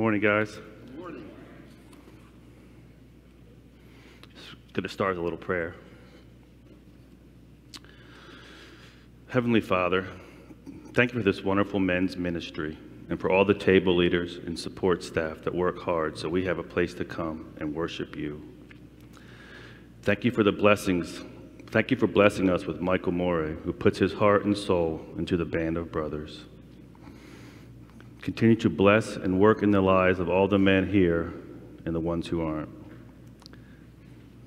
Morning, guys. Good morning. Just going to start with a little prayer. Heavenly Father, thank you for this wonderful men's ministry and for all the table leaders and support staff that work hard so we have a place to come and worship you. Thank you for the blessings. Thank you for blessing us with Michael Moray, who puts his heart and soul into the band of brothers. Continue to bless and work in the lives of all the men here and the ones who aren't.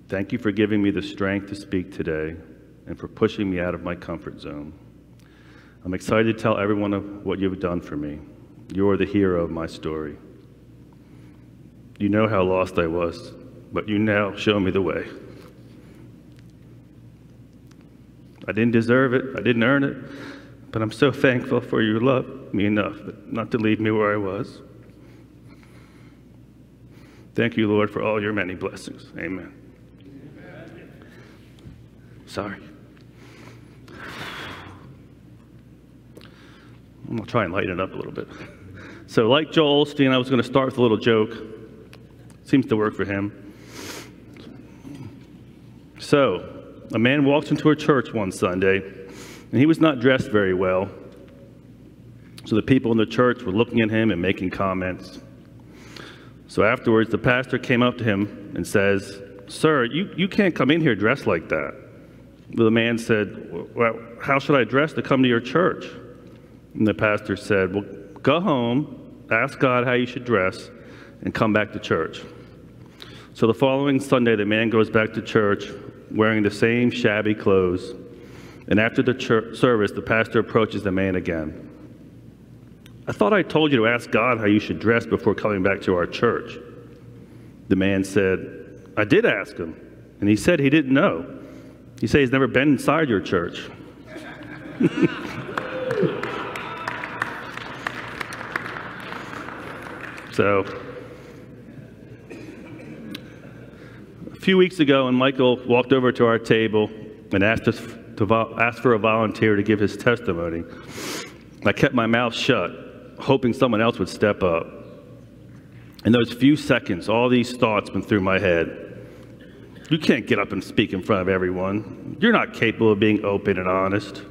Thank you for giving me the strength to speak today and for pushing me out of my comfort zone. I'm excited to tell everyone of what you've done for me. You're the hero of my story. You know how lost I was, but you now show me the way. I didn't deserve it, I didn't earn it, but I'm so thankful for your love. Me enough not to leave me where I was. Thank you, Lord, for all your many blessings. Amen. Amen. Sorry. I'm going to try and lighten it up a little bit. So like Joel Osteen, I was going to start with a little joke. Seems to work for him. So a man walked into a church one Sunday, and he was not dressed very well. So the people in the church were looking at him and making comments. So afterwards, the pastor came up to him and says, "Sir, you can't come in here dressed like that." The man said, "Well, how should I dress to come to your church?" And the pastor said, "Well, go home, ask God how you should dress, and come back to church." So the following Sunday, the man goes back to church wearing the same shabby clothes. And after the church service, the pastor approaches the man again. "I thought I told you to ask God how you should dress before coming back to our church." The man said, "I did ask him, and he said he didn't know. He said he's never been inside your church." So, a few weeks ago, when Michael walked over to our table and asked us to ask for a volunteer to give his testimony, I kept my mouth shut, hoping someone else would step up. In those few seconds, all these thoughts went through my head. You can't get up and speak in front of everyone. You're not capable of being open and honest.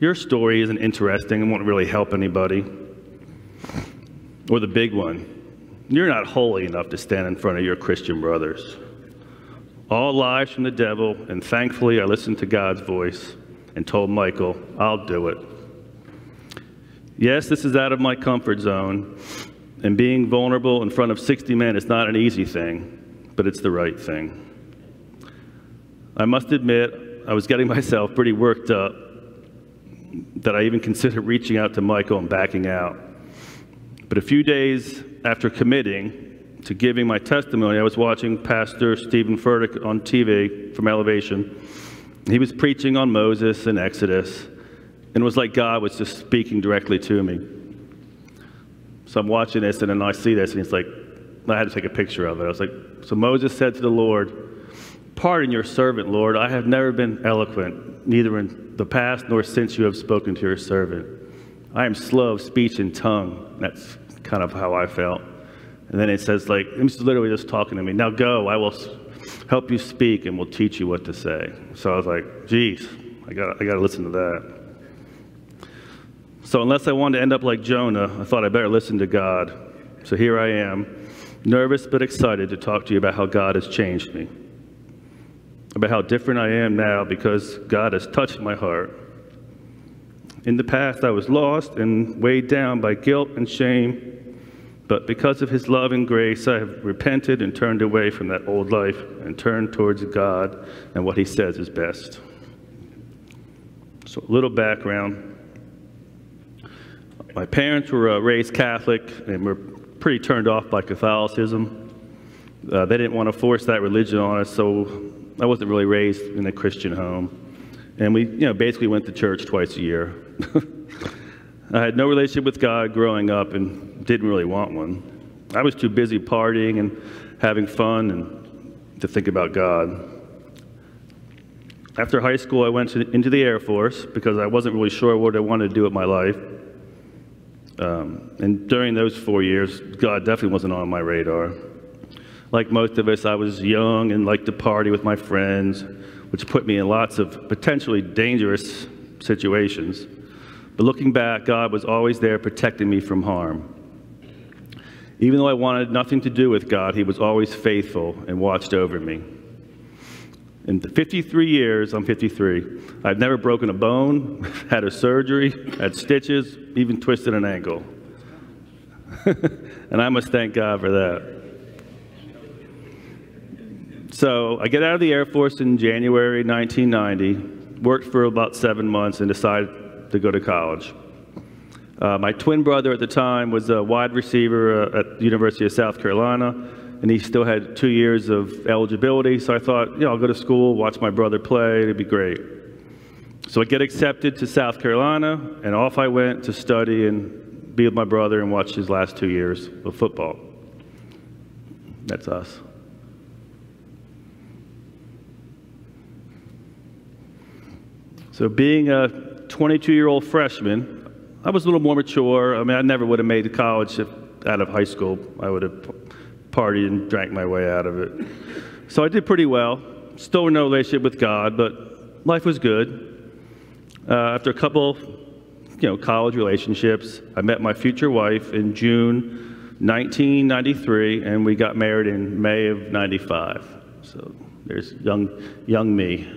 Your story isn't interesting and won't really help anybody. Or the big one. You're not holy enough to stand in front of your Christian brothers. All lies from the devil, and thankfully I listened to God's voice and told Michael, "I'll do it." Yes, this is out of my comfort zone, and being vulnerable in front of 60 men is not an easy thing, but it's the right thing. I must admit, I was getting myself pretty worked up that I even considered reaching out to Michael and backing out. But a few days after committing to giving my testimony, I was watching Pastor Stephen Furtick on TV from Elevation. He was preaching on Moses and Exodus. And it was like God was just speaking directly to me. So I'm watching this, and then I see this, and it's like, I had to take a picture of it. I was like, so Moses said to the Lord, "Pardon your servant, Lord. I have never been eloquent, neither in the past nor since you have spoken to your servant. I am slow of speech and tongue." That's kind of how I felt. And then it says, like, he's literally just talking to me. "Now go, I will help you speak and will teach you what to say." So I was like, geez, I got to listen to that. So unless I wanted to end up like Jonah, I thought I better listen to God. So here I am, nervous but excited to talk to you about how God has changed me, about how different I am now because God has touched my heart. In the past, I was lost and weighed down by guilt and shame, but because of his love and grace, I have repented and turned away from that old life and turned towards God and what he says is best. So a little background. My parents were raised Catholic and were pretty turned off by Catholicism. They didn't want to force that religion on us, so I wasn't really raised in a Christian home. And we, basically went to church twice a year. I had no relationship with God growing up and didn't really want one. I was too busy partying and having fun and to think about God. After high school, I went into the Air Force because I wasn't really sure what I wanted to do with my life. And during those 4 years, God definitely wasn't on my radar. Like most of us, I was young and liked to party with my friends, which put me in lots of potentially dangerous situations. But looking back, God was always there protecting me from harm. Even though I wanted nothing to do with God, He was always faithful and watched over me. In 53 years, I'm 53, I've never broken a bone, had a surgery, had stitches, even twisted an ankle. And I must thank God for that. So I get out of the Air Force in January 1990, worked for about 7 months, and decided to go to college. My twin brother at the time was a wide receiver at the University of South Carolina, and he still had 2 years of eligibility, so I thought, you know, I'll go to school, watch my brother play, it'd be great. So I get accepted to South Carolina, and off I went to study and be with my brother and watch his last 2 years of football. That's us. So being a 22-year-old freshman, I was a little more mature. I mean, I never would have made college if, out of high school. I would have partied and drank my way out of it. So I did pretty well. Still no relationship with God, but life was good. After a couple, college relationships, I met my future wife in June 1993, and we got married in May of '95. So there's young me.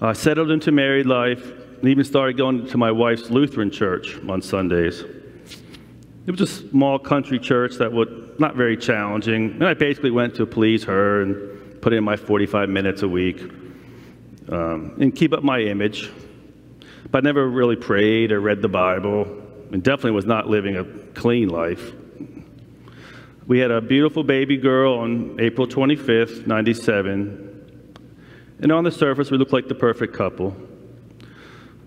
I settled into married life and even started going to my wife's Lutheran church on Sundays. It was a small country church that was not very challenging, and I basically went to please her and put in my 45 minutes a week and keep up my image. But I never really prayed or read the Bible, and definitely was not living a clean life. We had a beautiful baby girl on April 25th, '97. And on the surface, we looked like the perfect couple.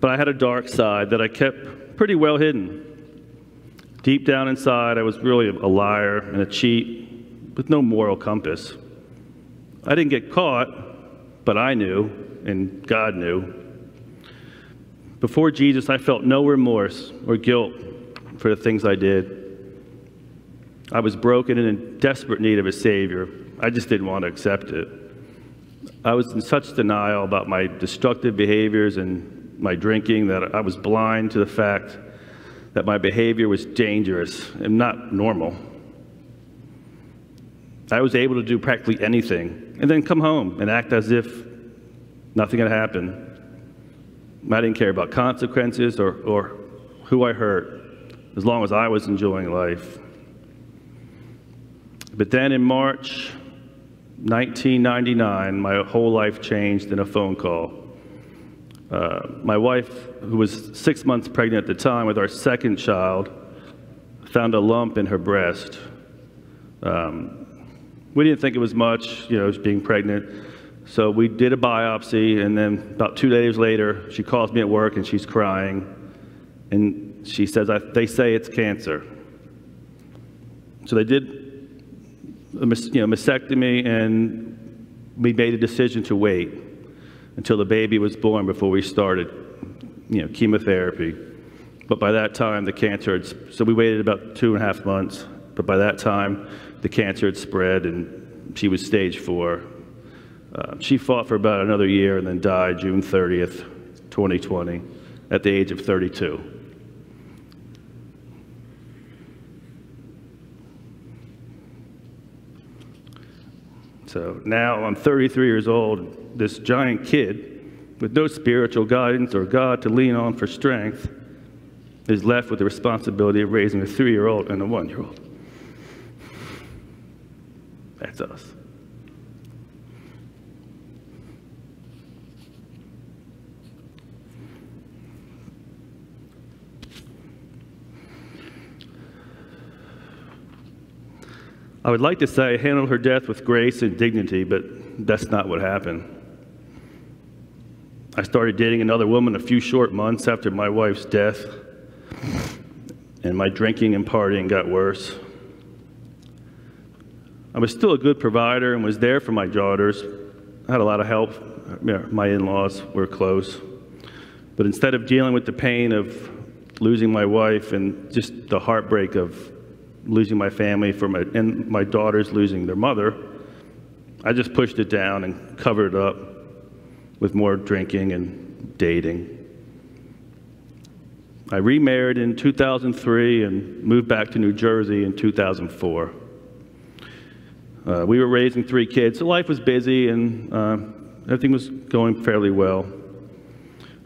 But I had a dark side that I kept pretty well hidden. Deep down inside, I was really a liar and a cheat with no moral compass. I didn't get caught, but I knew, and God knew. Before Jesus, I felt no remorse or guilt for the things I did. I was broken and in desperate need of a Savior. I just didn't want to accept it. I was in such denial about my destructive behaviors and my drinking that I was blind to the fact that my behavior was dangerous and not normal. I was able to do practically anything and then come home and act as if nothing had happened. I didn't care about consequences or who I hurt, as long as I was enjoying life. But then in March 1999, my whole life changed in a phone call. My wife, who was 6 months pregnant at the time with our second child, found a lump in her breast. We didn't think it was much, being pregnant. So we did a biopsy, and then about 2 days later, she calls me at work and she's crying. And she says, they say it's cancer. So they did mastectomy, and we made a decision to wait until the baby was born before we started, chemotherapy. But by that time, the cancer had, so we waited about 2.5 months, but by that time, the cancer had spread, and she was stage 4. She fought for about another year and then died June 30th, 2020, at the age of 32. So now I'm 33 years old, this giant kid with no spiritual guidance or God to lean on for strength is left with the responsibility of raising a 3-year-old and a 1-year-old. That's us. I would like to say I handled her death with grace and dignity, but that's not what happened. I started dating another woman a few short months after my wife's death, and my drinking and partying got worse. I was still a good provider and was there for my daughters. I had a lot of help. My in-laws were close. But instead of dealing with the pain of losing my wife and just the heartbreak of losing my family and my daughters losing their mother, I just pushed it down and covered it up with more drinking and dating. I remarried in 2003 and moved back to New Jersey in 2004. We were raising three kids, so life was busy and everything was going fairly well.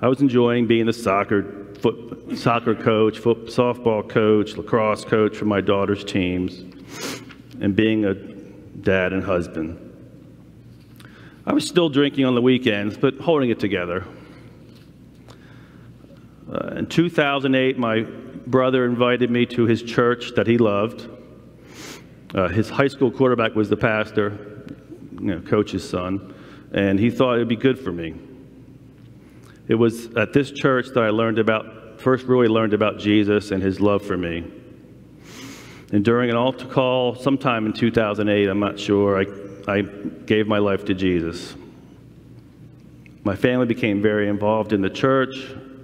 I was enjoying being the soccer coach, softball coach, lacrosse coach for my daughter's teams, and being a dad and husband. I was still drinking on the weekends, but holding it together. In 2008, my brother invited me to his church that he loved. His high school quarterback was the pastor, coach's son, and he thought it would be good for me. It was at this church that I first really learned about Jesus and his love for me. And during an altar call sometime in 2008, I'm not sure, I gave my life to Jesus. My family became very involved in the church,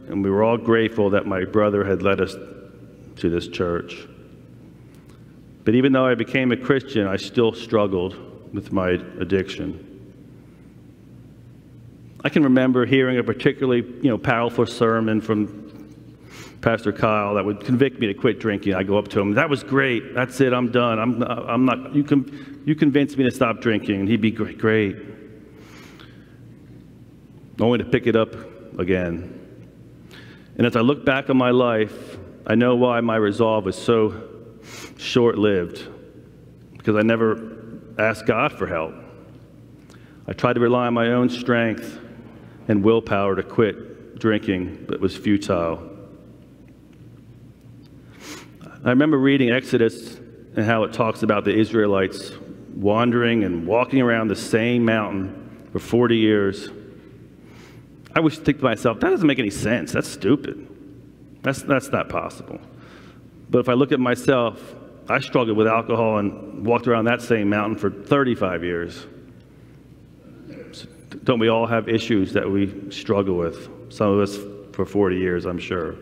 and we were all grateful that my brother had led us to this church. But even though I became a Christian, I still struggled with my addiction. I can remember hearing a particularly powerful sermon from Pastor Kyle that would convict me to quit drinking. I go up to him, "That was great. That's it. I'm done. I'm not. You convinced me to stop drinking." And he'd be great, only to pick it up again. And as I look back on my life, I know why my resolve was so short-lived, because I never asked God for help. I tried to rely on my own strength and willpower to quit drinking, but it was futile. I remember reading Exodus and how it talks about the Israelites wandering and walking around the same mountain for 40 years. I would think to myself, that doesn't make any sense. That's stupid. That's not possible. But if I look at myself, I struggled with alcohol and walked around that same mountain for 35 years. So don't we all have issues that we struggle with? Some of us for 40 years, I'm sure.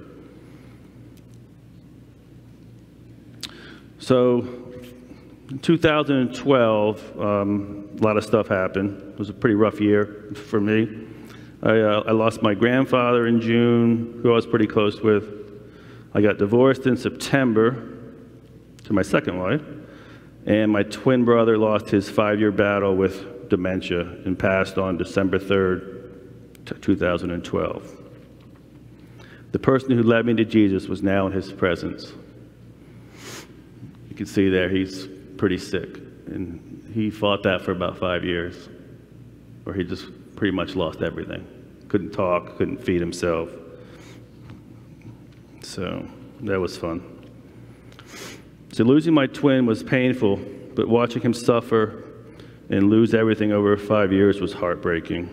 So in 2012, a lot of stuff happened. It was a pretty rough year for me. I lost my grandfather in June, who I was pretty close with. I got divorced in September to my second wife, and my twin brother lost his 5-year battle with dementia and passed on December 3rd, 2012. The person who led me to Jesus was now in his presence. You can see there, he's pretty sick, and he fought that for about 5 years, where he just pretty much lost everything. Couldn't talk, couldn't feed himself. So that was fun. So losing my twin was painful, but watching him suffer and lose everything over 5 years was heartbreaking.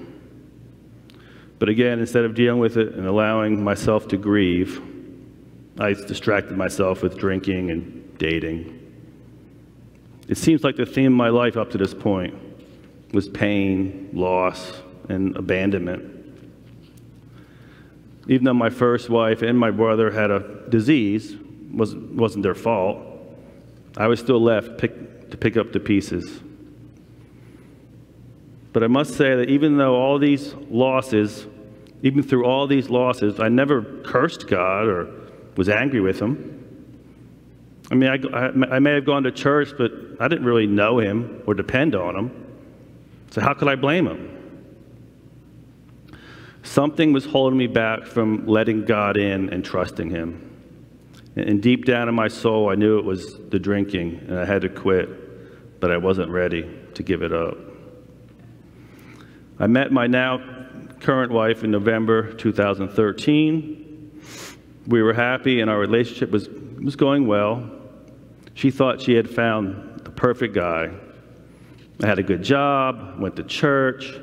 But again, instead of dealing with it and allowing myself to grieve, I distracted myself with drinking and dating. It seems like the theme of my life up to this point was pain, loss, and abandonment. Even though my first wife and my brother had a disease, wasn't their fault, I was still left to pick up the pieces. But I must say that even through all these losses, I never cursed God or was angry with him. I mean, I may have gone to church, but I didn't really know him or depend on him. So how could I blame him? Something was holding me back from letting God in and trusting him. And deep down in my soul, I knew it was the drinking, and I had to quit, but I wasn't ready to give it up. I met my now current wife in November 2013. We were happy, and our relationship was going well. She thought she had found the perfect guy. I had a good job, went to church,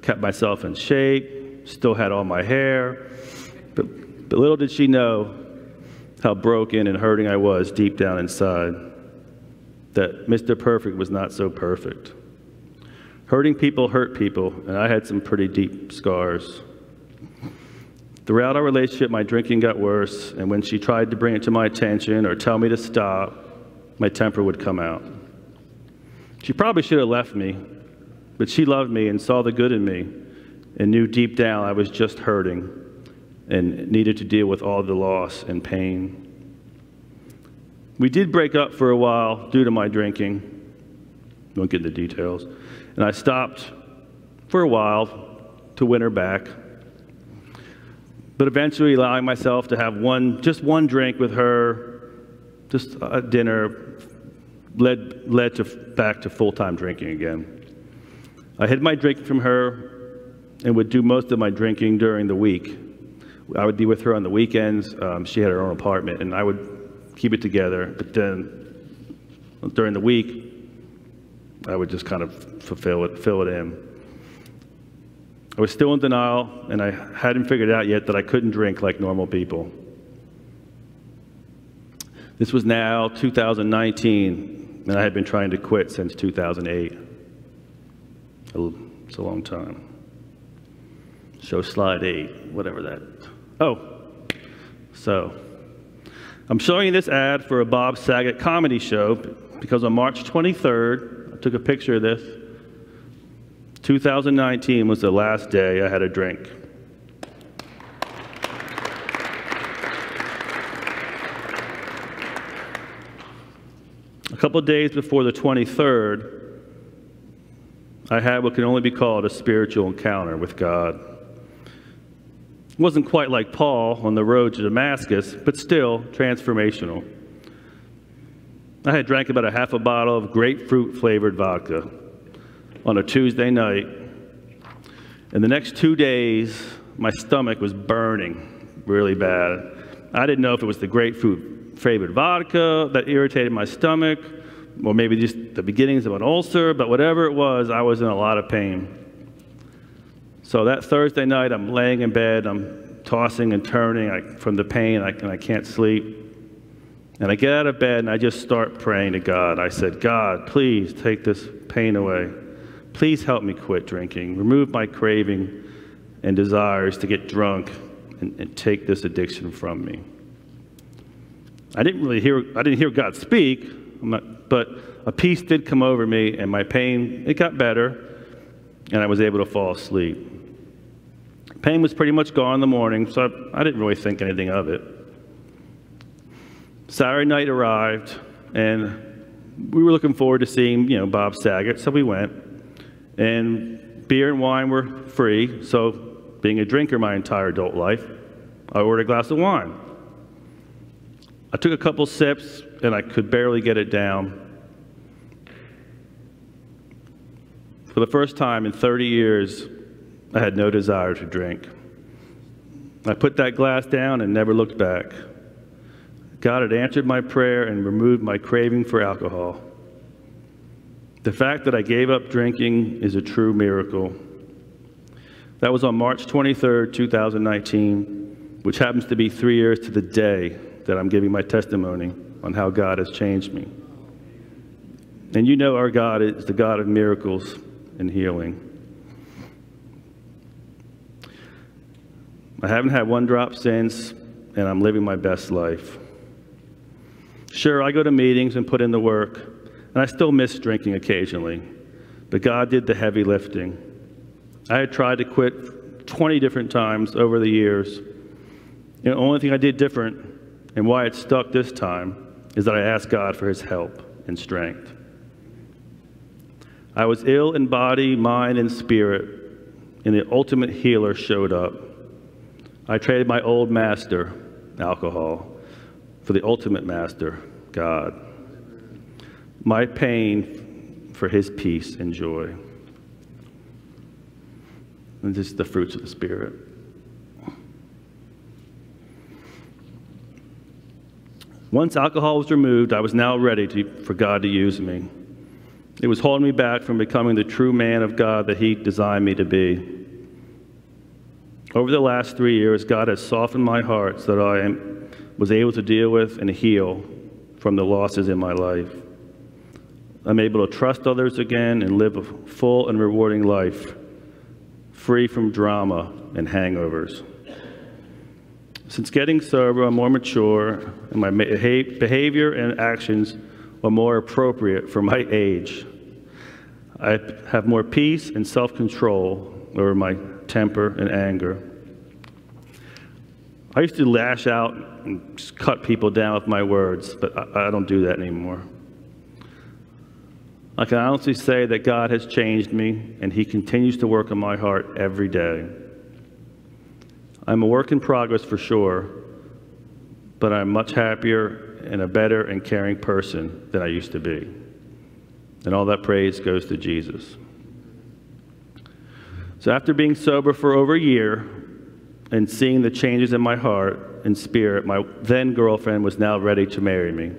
kept myself in shape, still had all my hair, but little did she know how broken and hurting I was deep down inside, that Mr. Perfect was not so perfect. Hurting people hurt people, and I had some pretty deep scars. Throughout our relationship, my drinking got worse, and when she tried to bring it to my attention or tell me to stop, my temper would come out. She probably should have left me, but she loved me and saw the good in me and knew deep down I was just hurting and needed to deal with all the loss and pain. We did break up for a while due to my drinking. Won't get into the details. And I stopped for a while to win her back, but eventually allowing myself to have just one drink with her, just a dinner, led back to full-time drinking again. I hid my drinking from her and would do most of my drinking during the week. I would be with her on the weekends. She had her own apartment, and I would keep it together. But then during the week, I would just kind of fill it in. I was still in denial, and I hadn't figured out yet that I couldn't drink like normal people. This was now 2019, and I had been trying to quit since 2008. It's a long time. So slide 8, whatever that. Oh, so I'm showing you this ad for a Bob Saget comedy show because on March 23rd, I took a picture of this. 2019 was the last day I had a drink. A couple of days before the 23rd, I had what can only be called a spiritual encounter with God. It wasn't quite like Paul on the road to Damascus, but still transformational. I had drank about ½ a bottle of grapefruit-flavored vodka on a Tuesday night. And the next 2 days, my stomach was burning really bad. I didn't know if it was the grapefruit-flavored vodka that irritated my stomach, or maybe just the beginnings of an ulcer, but whatever it was, I was in a lot of pain. So that Thursday night, I'm laying in bed, I'm tossing and turning from the pain, and I can't sleep. And I get out of bed, and I just start praying to God. I said, God, please take this pain away. Please help me quit drinking. Remove my craving and desires to get drunk and take this addiction from me. I didn't hear God speak, but a peace did come over me, and my pain, it got better, and I was able to fall asleep. Pain was pretty much gone in the morning, so I didn't really think anything of it. Saturday night arrived, and we were looking forward to seeing, you know, Bob Saget, so we went. And beer and wine were free, so being a drinker my entire adult life, I ordered a glass of wine. I took a couple sips, and I could barely get it down. For the first time in 30 years, I had no desire to drink. I put that glass down and never looked back. God had answered my prayer and removed my craving for alcohol. The fact that I gave up drinking is a true miracle. That was on March 23rd, 2019, which happens to be 3 years to the day that I'm giving my testimony on how God has changed me. And you know our God is the God of miracles and healing. I haven't had one drop since, and I'm living my best life. Sure, I go to meetings and put in the work, and I still miss drinking occasionally, but God did the heavy lifting. I had tried to quit 20 different times over the years. And the only thing I did different and why it stuck this time is that I asked God for his help and strength. I was ill in body, mind, and spirit, and the ultimate healer showed up. I traded my old master, alcohol, for the ultimate master, God. My pain for his peace and joy. And this is the fruits of the Spirit. Once alcohol was removed, I was now ready for God to use me. It was holding me back from becoming the true man of God that he designed me to be. Over the last 3 years, God has softened my heart so that I was able to deal with and heal from the losses in my life. I'm able to trust others again and live a full and rewarding life, free from drama and hangovers. Since getting sober, I'm more mature, and my behavior and actions are more appropriate for my age. I have more peace and self-control over my temper and anger. I used to lash out and just cut people down with my words, but I don't do that anymore. I can honestly say that God has changed me, and He continues to work on my heart every day. I'm a work in progress for sure, but I'm much happier and a better and caring person than I used to be. And all that praise goes to Jesus. So after being sober for over a year and seeing the changes in my heart and spirit, my then girlfriend was now ready to marry me.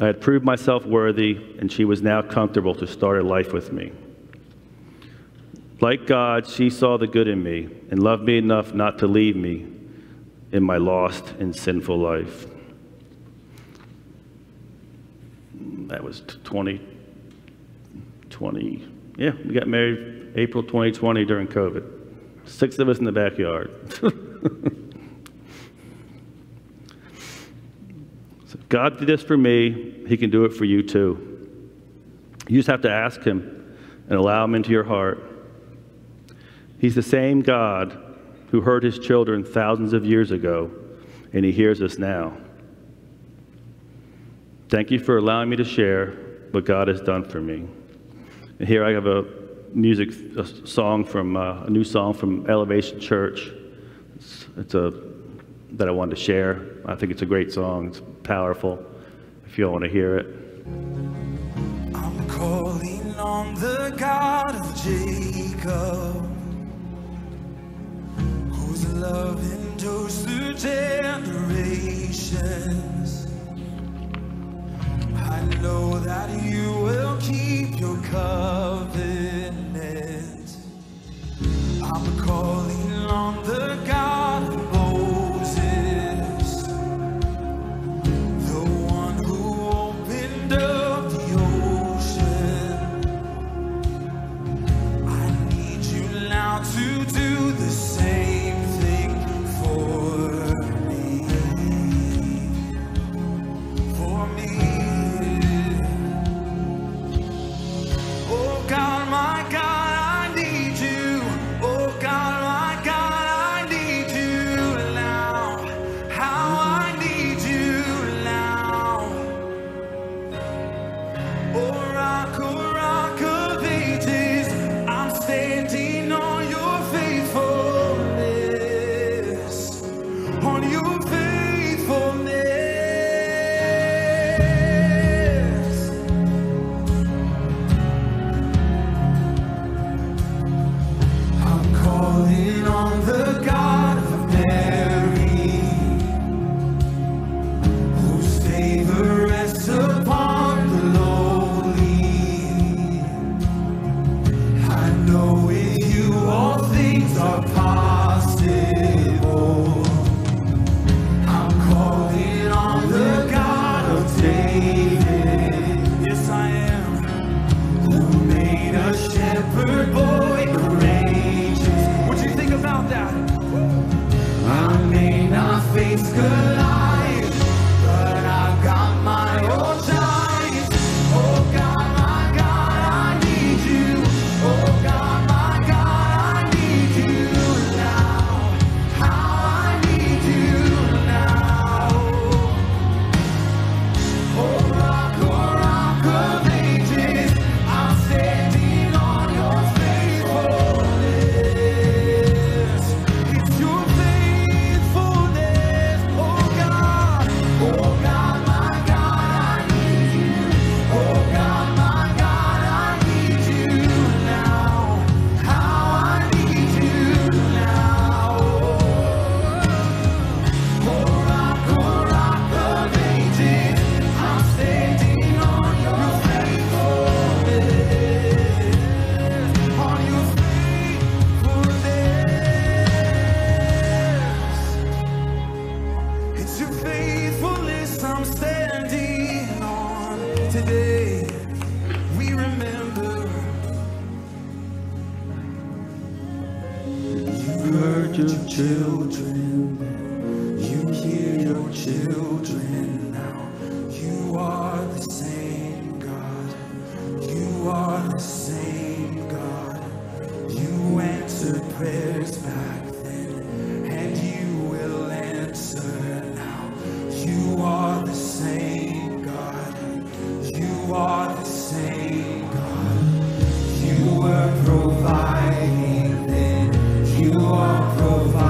I had proved myself worthy, and she was now comfortable to start a life with me. Like God, she saw the good in me and loved me enough not to leave me in my lost and sinful life. That was 2020. Yeah, we got married April 2020 during COVID. 6 of us in the backyard. So God did this for me. He can do it for you too. You just have to ask Him and allow Him into your heart. He's the same God who heard His children thousands of years ago, and He hears us now. Thank you for allowing me to share what God has done for me. And here I have a new song from Elevation Church. That I wanted to share. I think it's a great song. It's powerful. If you all want to hear it. I'm calling on the God of Jacob, whose love endures through generations. I know that you will keep your covenant. I'm calling on the God of Moses, the one who opened up the ocean. I need you now to do the same. Children children now. You are the same God. You are the same God. You answered prayers back then, and you will answer now. You are the same God. You are the same God. You were providing then. You are providing.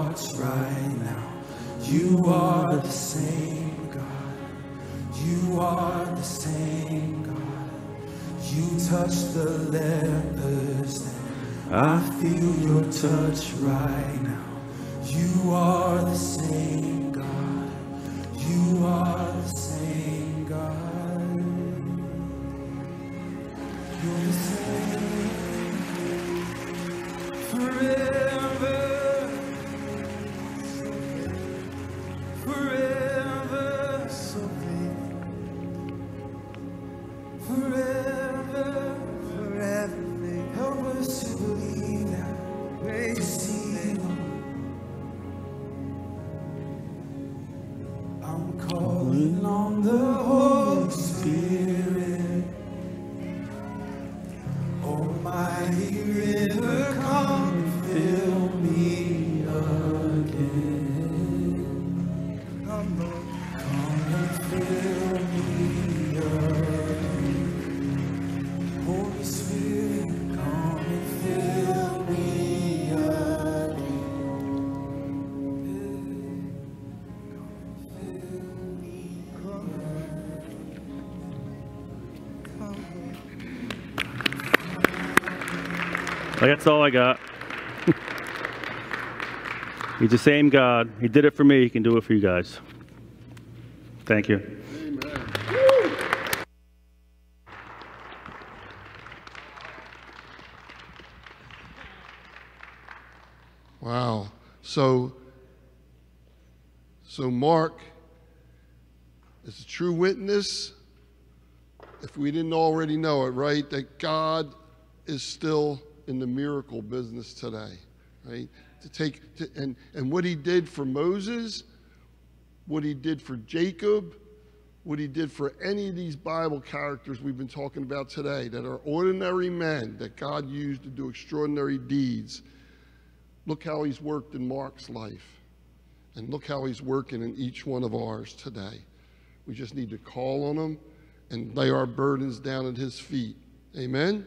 Touch right now. You are the same God. You are the same God. You're the same forever. Forever. So big. Forever. Forever. Help us to believe that. To see them. I'm calling on the Holy Spirit. Almighty river, come fill me again. Come and fill me again. Holy Spirit, come and fill me. That's all I got. He's the same God. He did it for me. He can do it for you guys. Thank you. Amen. Wow. So Mark is a true witness if we didn't already know it, right, that God is still in the miracle business today, right? And what he did for Moses, what he did for Jacob, what he did for any of these Bible characters we've been talking about today that are ordinary men that God used to do extraordinary deeds. Look how he's worked in Mark's life, and look how he's working in each one of ours today. We just need to call on him and lay our burdens down at his feet. Amen?